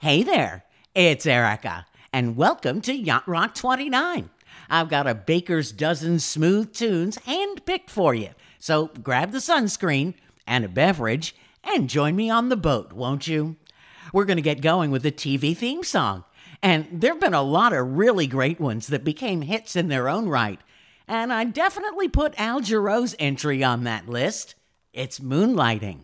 Hey there, it's Erica, and welcome to Yacht Rock 29. I've got a baker's dozen smooth tunes hand-picked for you, so grab the sunscreen and a beverage and join me on the boat, won't you? We're going to get going with a TV theme song, and there have been a lot of really great ones that became hits in their own right, and I definitely put Al Jarreau's entry on that list. It's Moonlighting.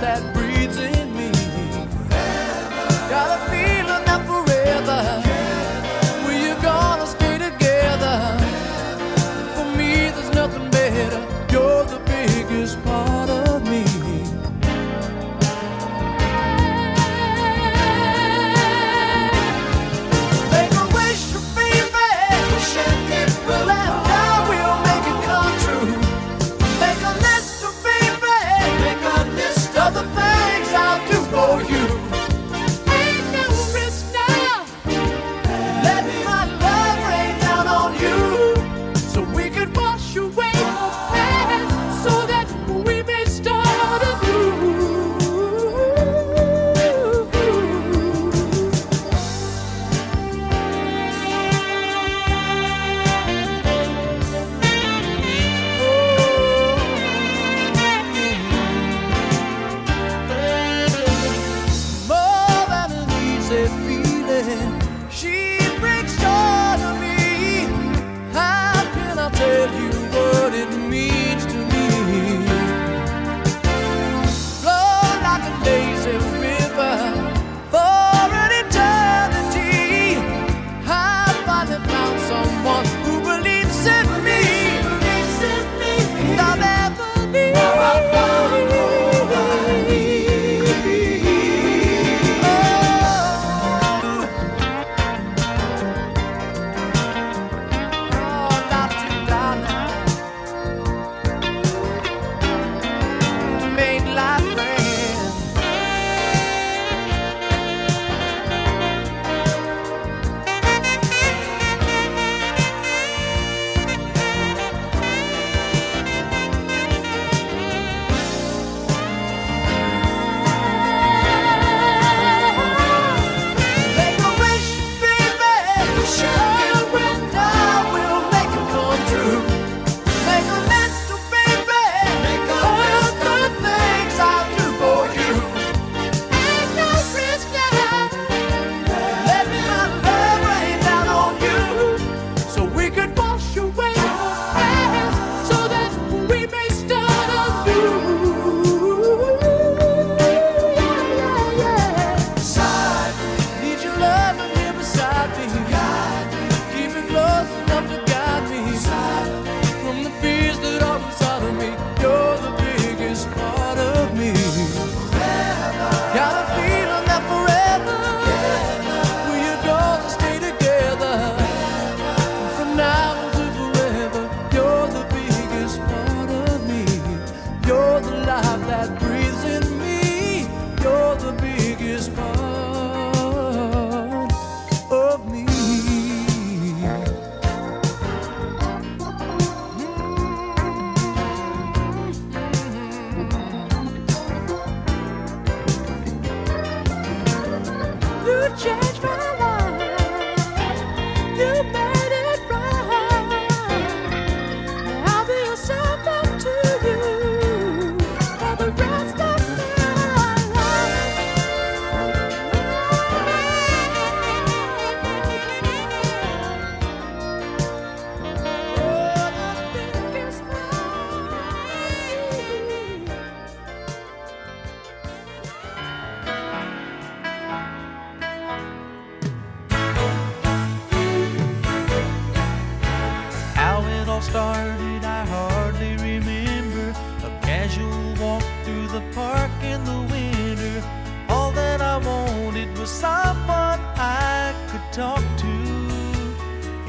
That breeds in me.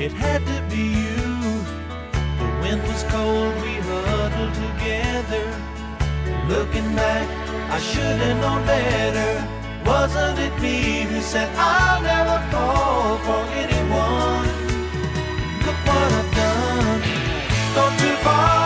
It had to be you. The wind was cold, we huddled together. Looking back, I should have known better. Wasn't it me who said I'll never fall for anyone? Look what I've done. Gone too far.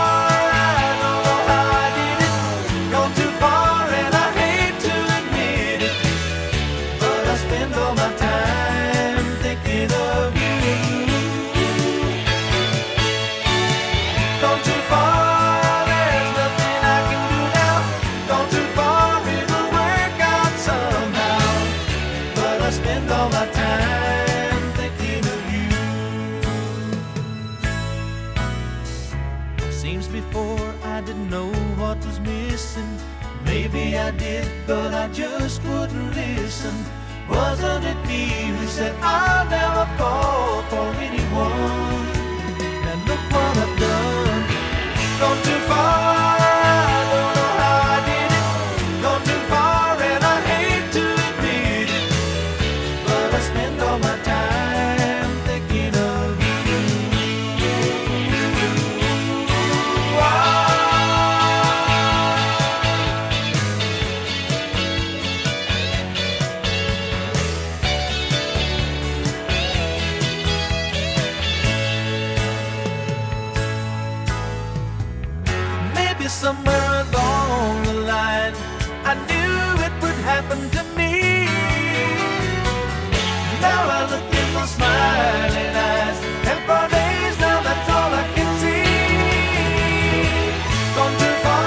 Maybe I did, but I just wouldn't listen. Wasn't it me who said I'll never fall for anyone? And look what I've done. Gone too far, I don't know how I did it. Gone too far and I hate to admit it. But I spend all my time thinking of you. Wow. Somewhere along the line, I knew it would happen to me. Now I look in those smiling eyes, and for days now that's all I can see. Gone too far.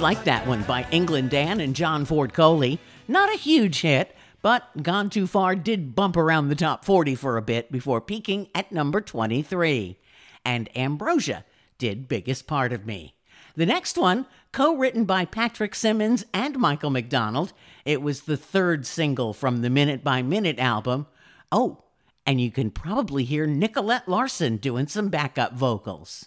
Like that one by England Dan and John Ford Coley. Not a huge hit, but Gone Too Far did bump around the top 40 for a bit before peaking at number 23. And Ambrosia did Biggest Part of Me. The next one, co-written by Patrick Simmons and Michael McDonald, it was the third single from the Minute by Minute album. Oh, and you can probably hear Nicolette Larson doing some backup vocals.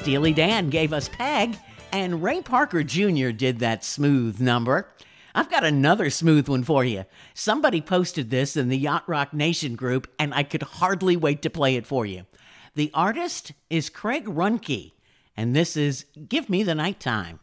Steely Dan gave us Peg, and Ray Parker Jr. did that smooth number. I've got another smooth one for you. Somebody posted this in the Yacht Rock Nation group, and I could hardly wait to play it for you. The artist is Craig Runke, and this is Give Me the Nighttime.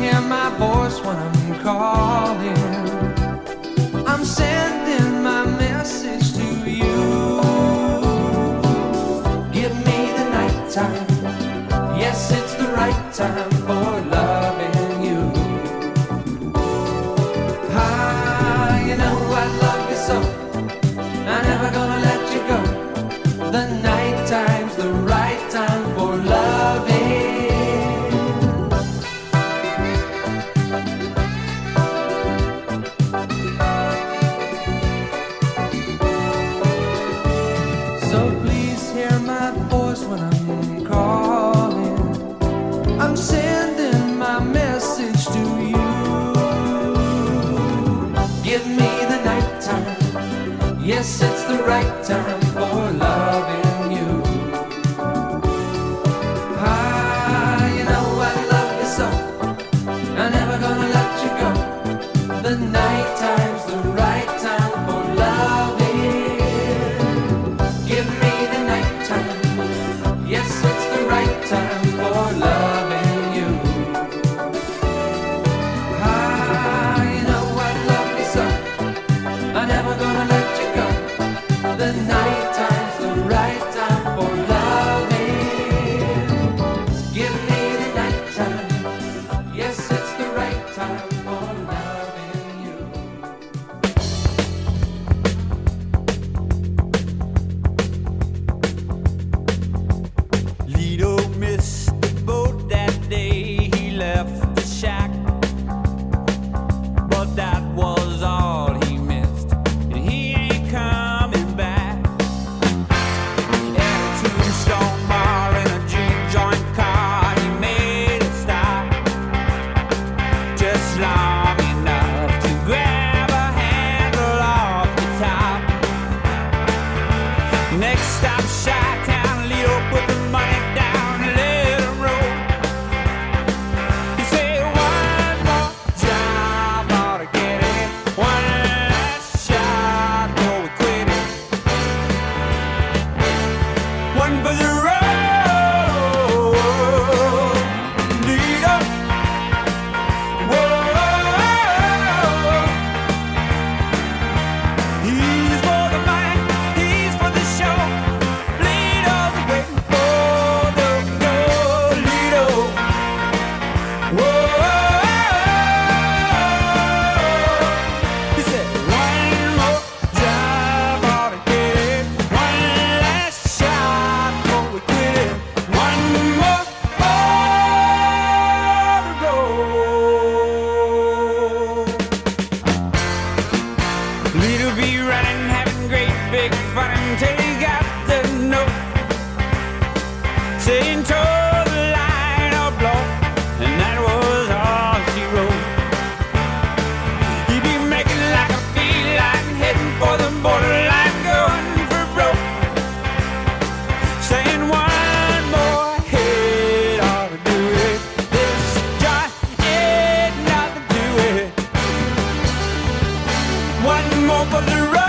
Hear my voice when I'm calling. I'm saying into the line of blow, and that was all she wrote. He'd be making like a feline, heading for the borderline, going for broke, saying one more hit ought to do it. This John ain't nothing to it. One more for the road.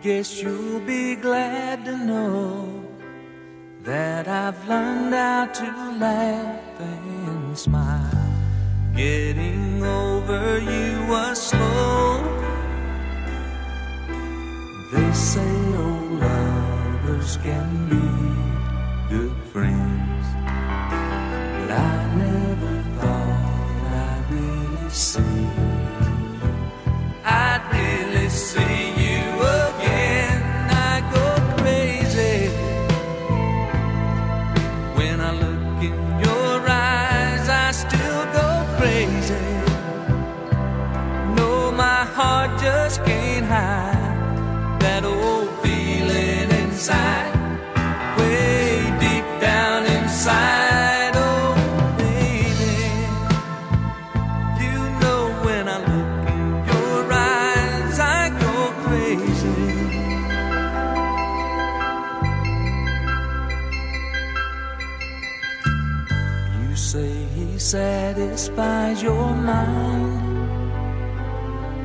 Guess you'll be glad to know that I've learned how to laugh and smile. Getting over you was slow. They say old lovers can be good friends, but I never thought I'd really see you. I'd really see you. Just can't hide that old feeling inside, way deep down inside. Oh baby, you know when I look in your eyes I go crazy. You say he satisfies your mind,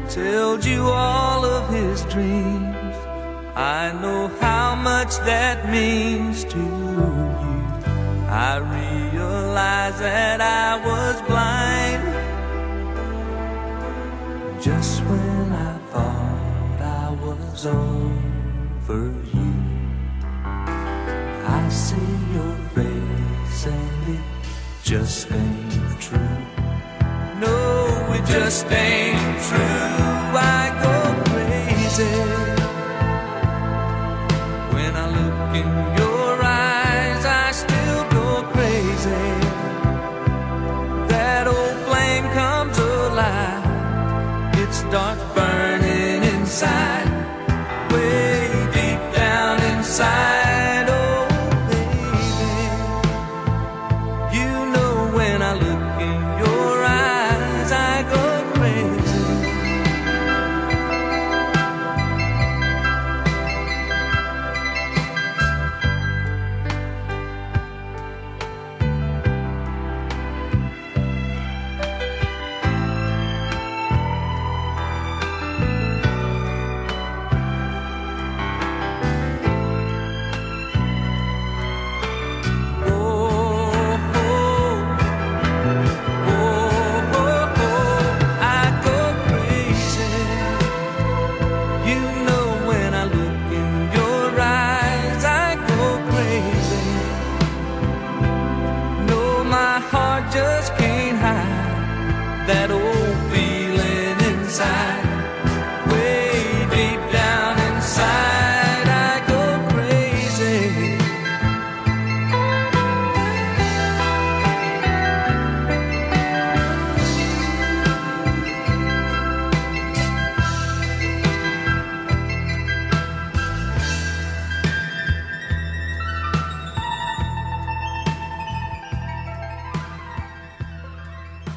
tells you all of his dreams. I know how much that means to you. I realize that I was blind just when I thought I was over you. I see your face and it just ain't true. No, it just ain't true. I go crazy when I look in your eyes. I still go crazy. That old flame comes alive. It starts burning inside, way deep down inside.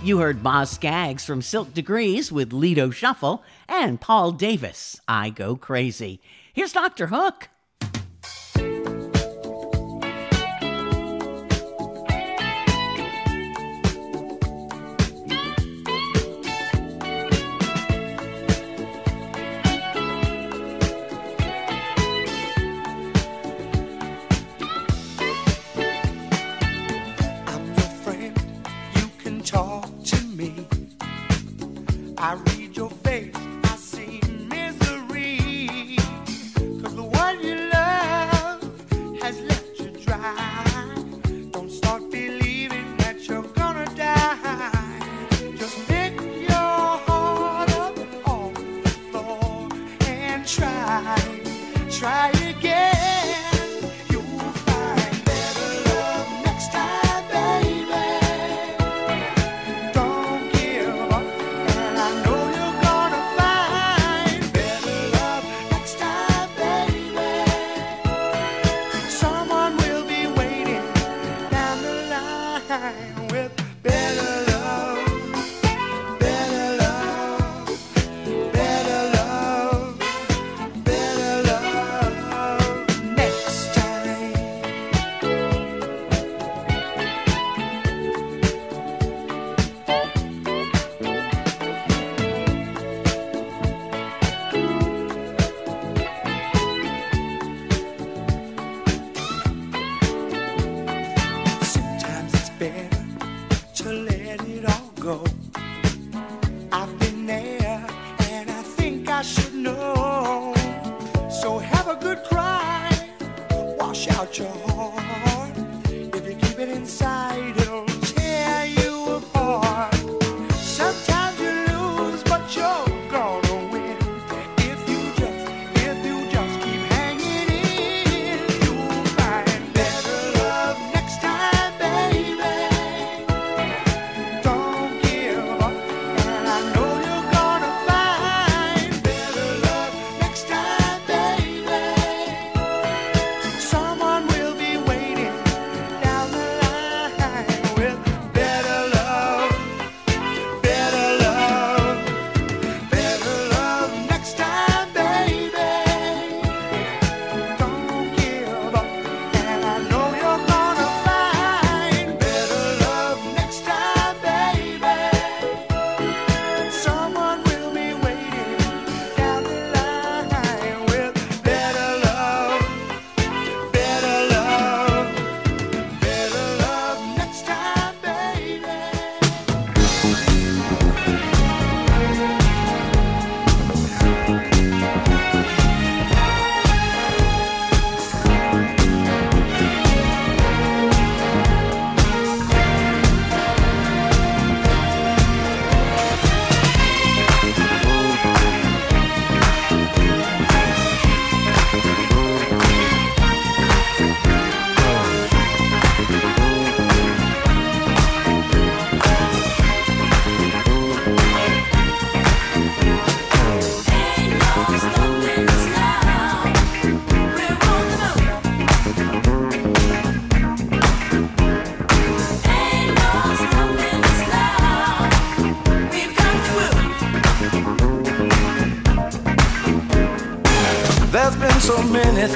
You heard Boz Scaggs from Silk Degrees with Lido Shuffle and Paul Davis, I Go Crazy. Here's Dr. Hook.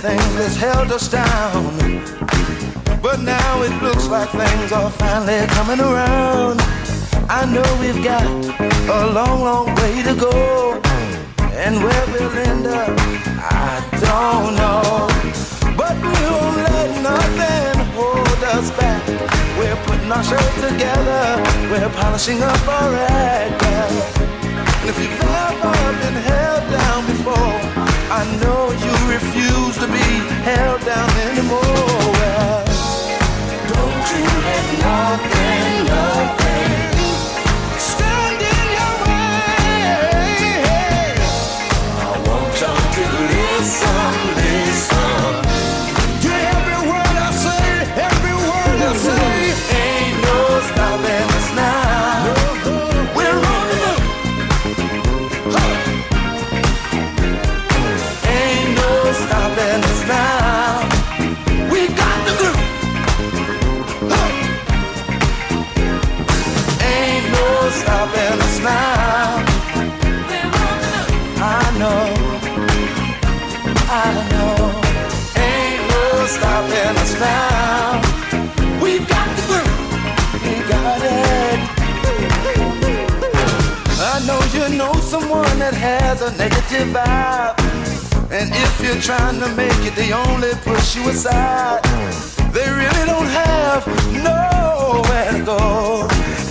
Things that's held us down, but now it looks like things are finally coming around. I know we've got a long, long way to go, and where we'll end up, I don't know. But we won't let nothing hold us back. We're putting our show together, we're polishing up our act. And if you've ever been held down before, I know you refuse to be held down anymore. Well, don't you let nothing stand in your way. I want y'all to listen to every word I say, every word I say. Ain't no stopping us now. We're on the move. know you know someone that has a negative vibe. And if you're trying to make it, they only push you aside. They really don't have nowhere to go.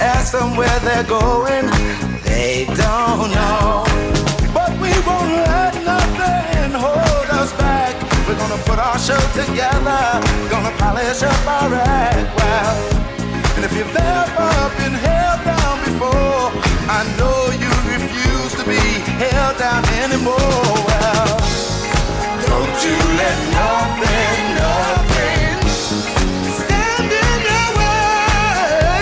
Ask them where they're going, they don't know. But we won't let nothing hold us back. We're gonna put our show together, gonna polish up our act. Wow. And if you've ever been held down before, I know you refuse to be held down anymore. Well, don't you let nothing stand in your way.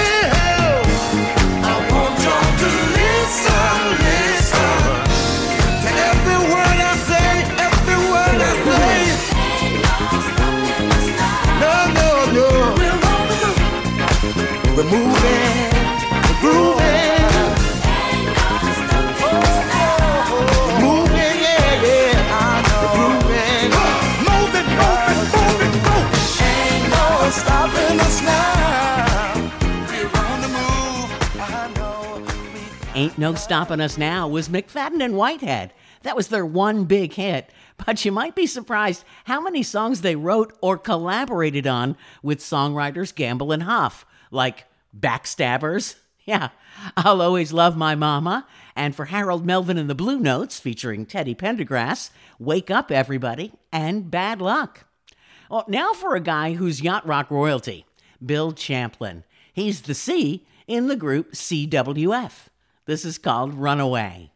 I want y'all to listen to every word I say, every word I say. No. We're moving, we're grooving, we're moving, yeah, I know. We're grooving, moving. Ain't no stopping us now. We're on the move, I know. Ain't no stopping us now was McFadden and Whitehead. That was their one big hit. But you might be surprised how many songs they wrote or collaborated on with songwriters Gamble and Huff, like Backstabbers, yeah, I'll Always Love My Mama, and for Harold Melvin and the Blue Notes, featuring Teddy Pendergrass, Wake Up Everybody, and Bad Luck. Well, now for a guy who's yacht rock royalty, Bill Champlin. He's the C in the group CWF. This is called Runaway.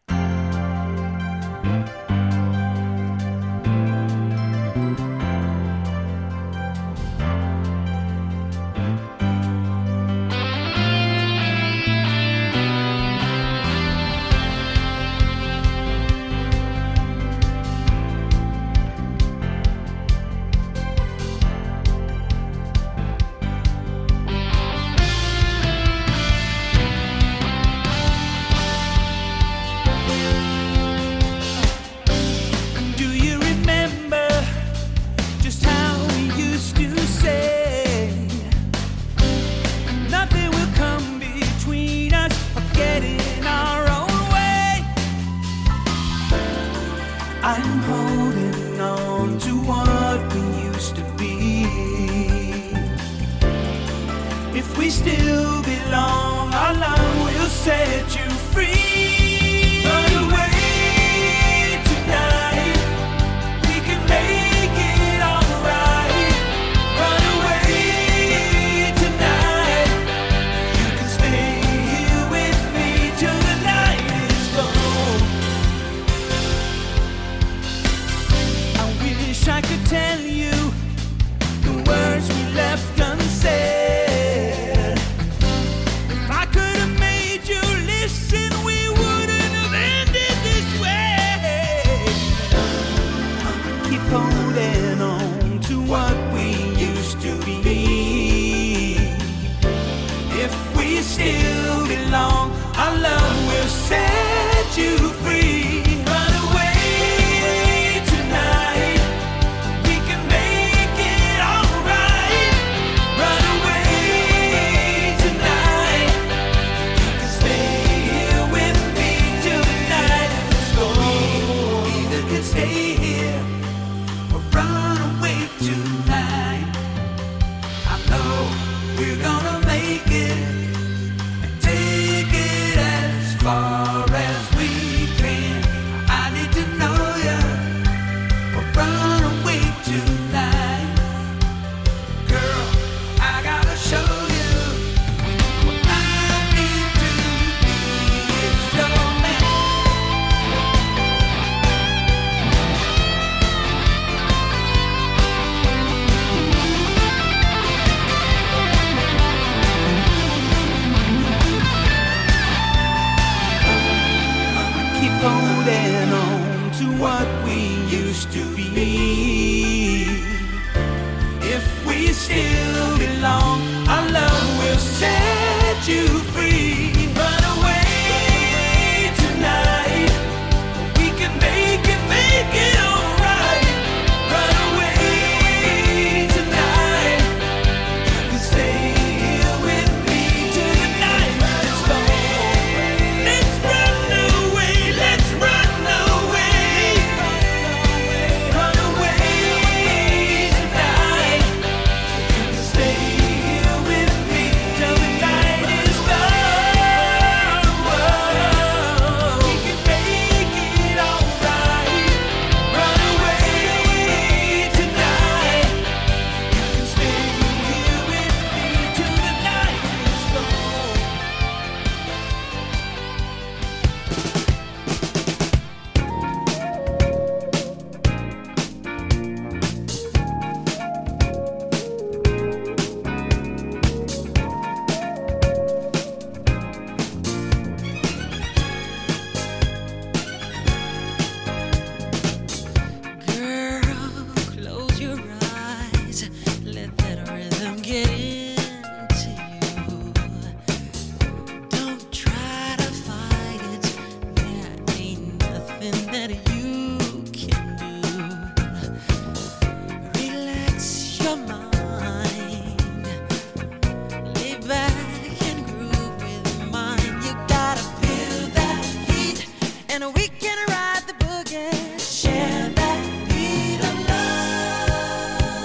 and we can ride the boogie. Share that beat of love.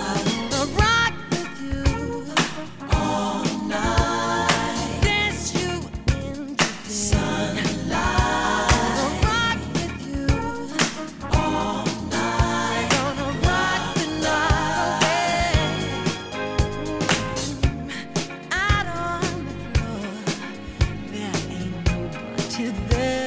I wanna rock with you all night. Dance you in the sunlight. I wanna rock with you all night. I wanna rock the night. Out on the floor, there ain't nobody there.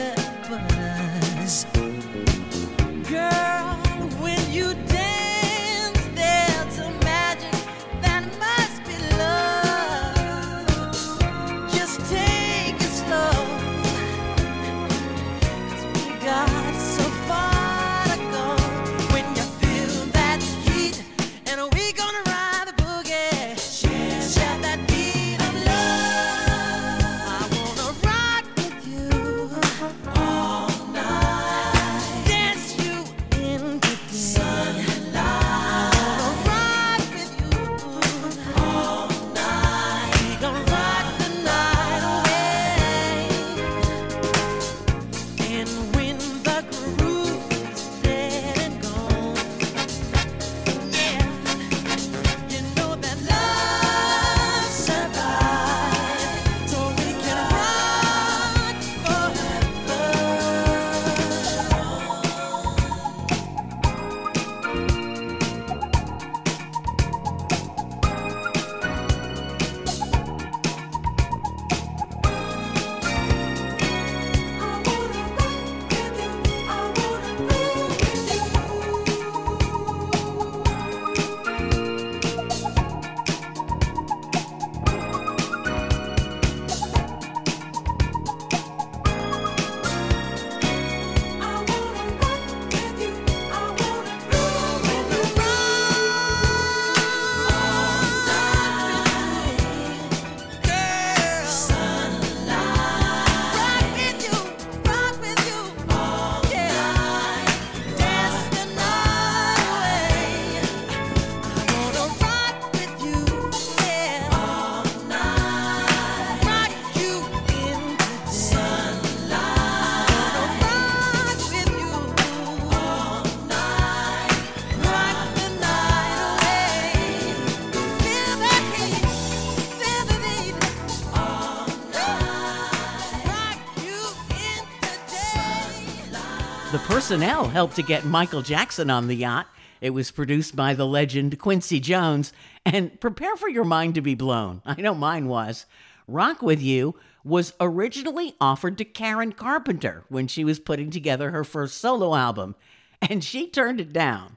Personnel helped to get Michael Jackson on the yacht. It was produced by the legend Quincy Jones. And prepare for your mind to be blown. I know mine was. Rock With You was originally offered to Karen Carpenter when she was putting together her first solo album, and she turned it down.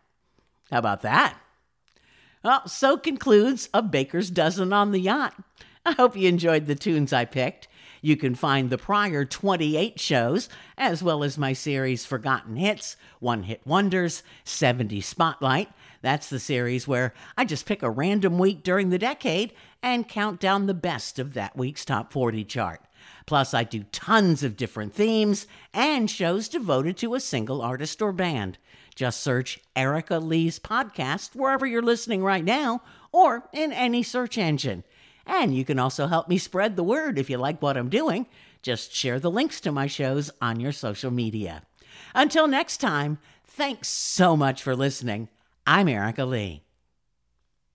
How about that? Well, so concludes A Baker's Dozen on the Yacht. I hope you enjoyed the tunes I picked. You can find the prior 28 shows, as well as my series Forgotten Hits, One Hit Wonders, 70 Spotlight. That's the series where I just pick a random week during the decade and count down the best of that week's top 40 chart. Plus, I do tons of different themes and shows devoted to a single artist or band. Just search Erica Lee's podcast wherever you're listening right now or in any search engine. And you can also help me spread the word if you like what I'm doing. Just share the links to my shows on your social media. Until next time, thanks so much for listening. I'm Erica Lee.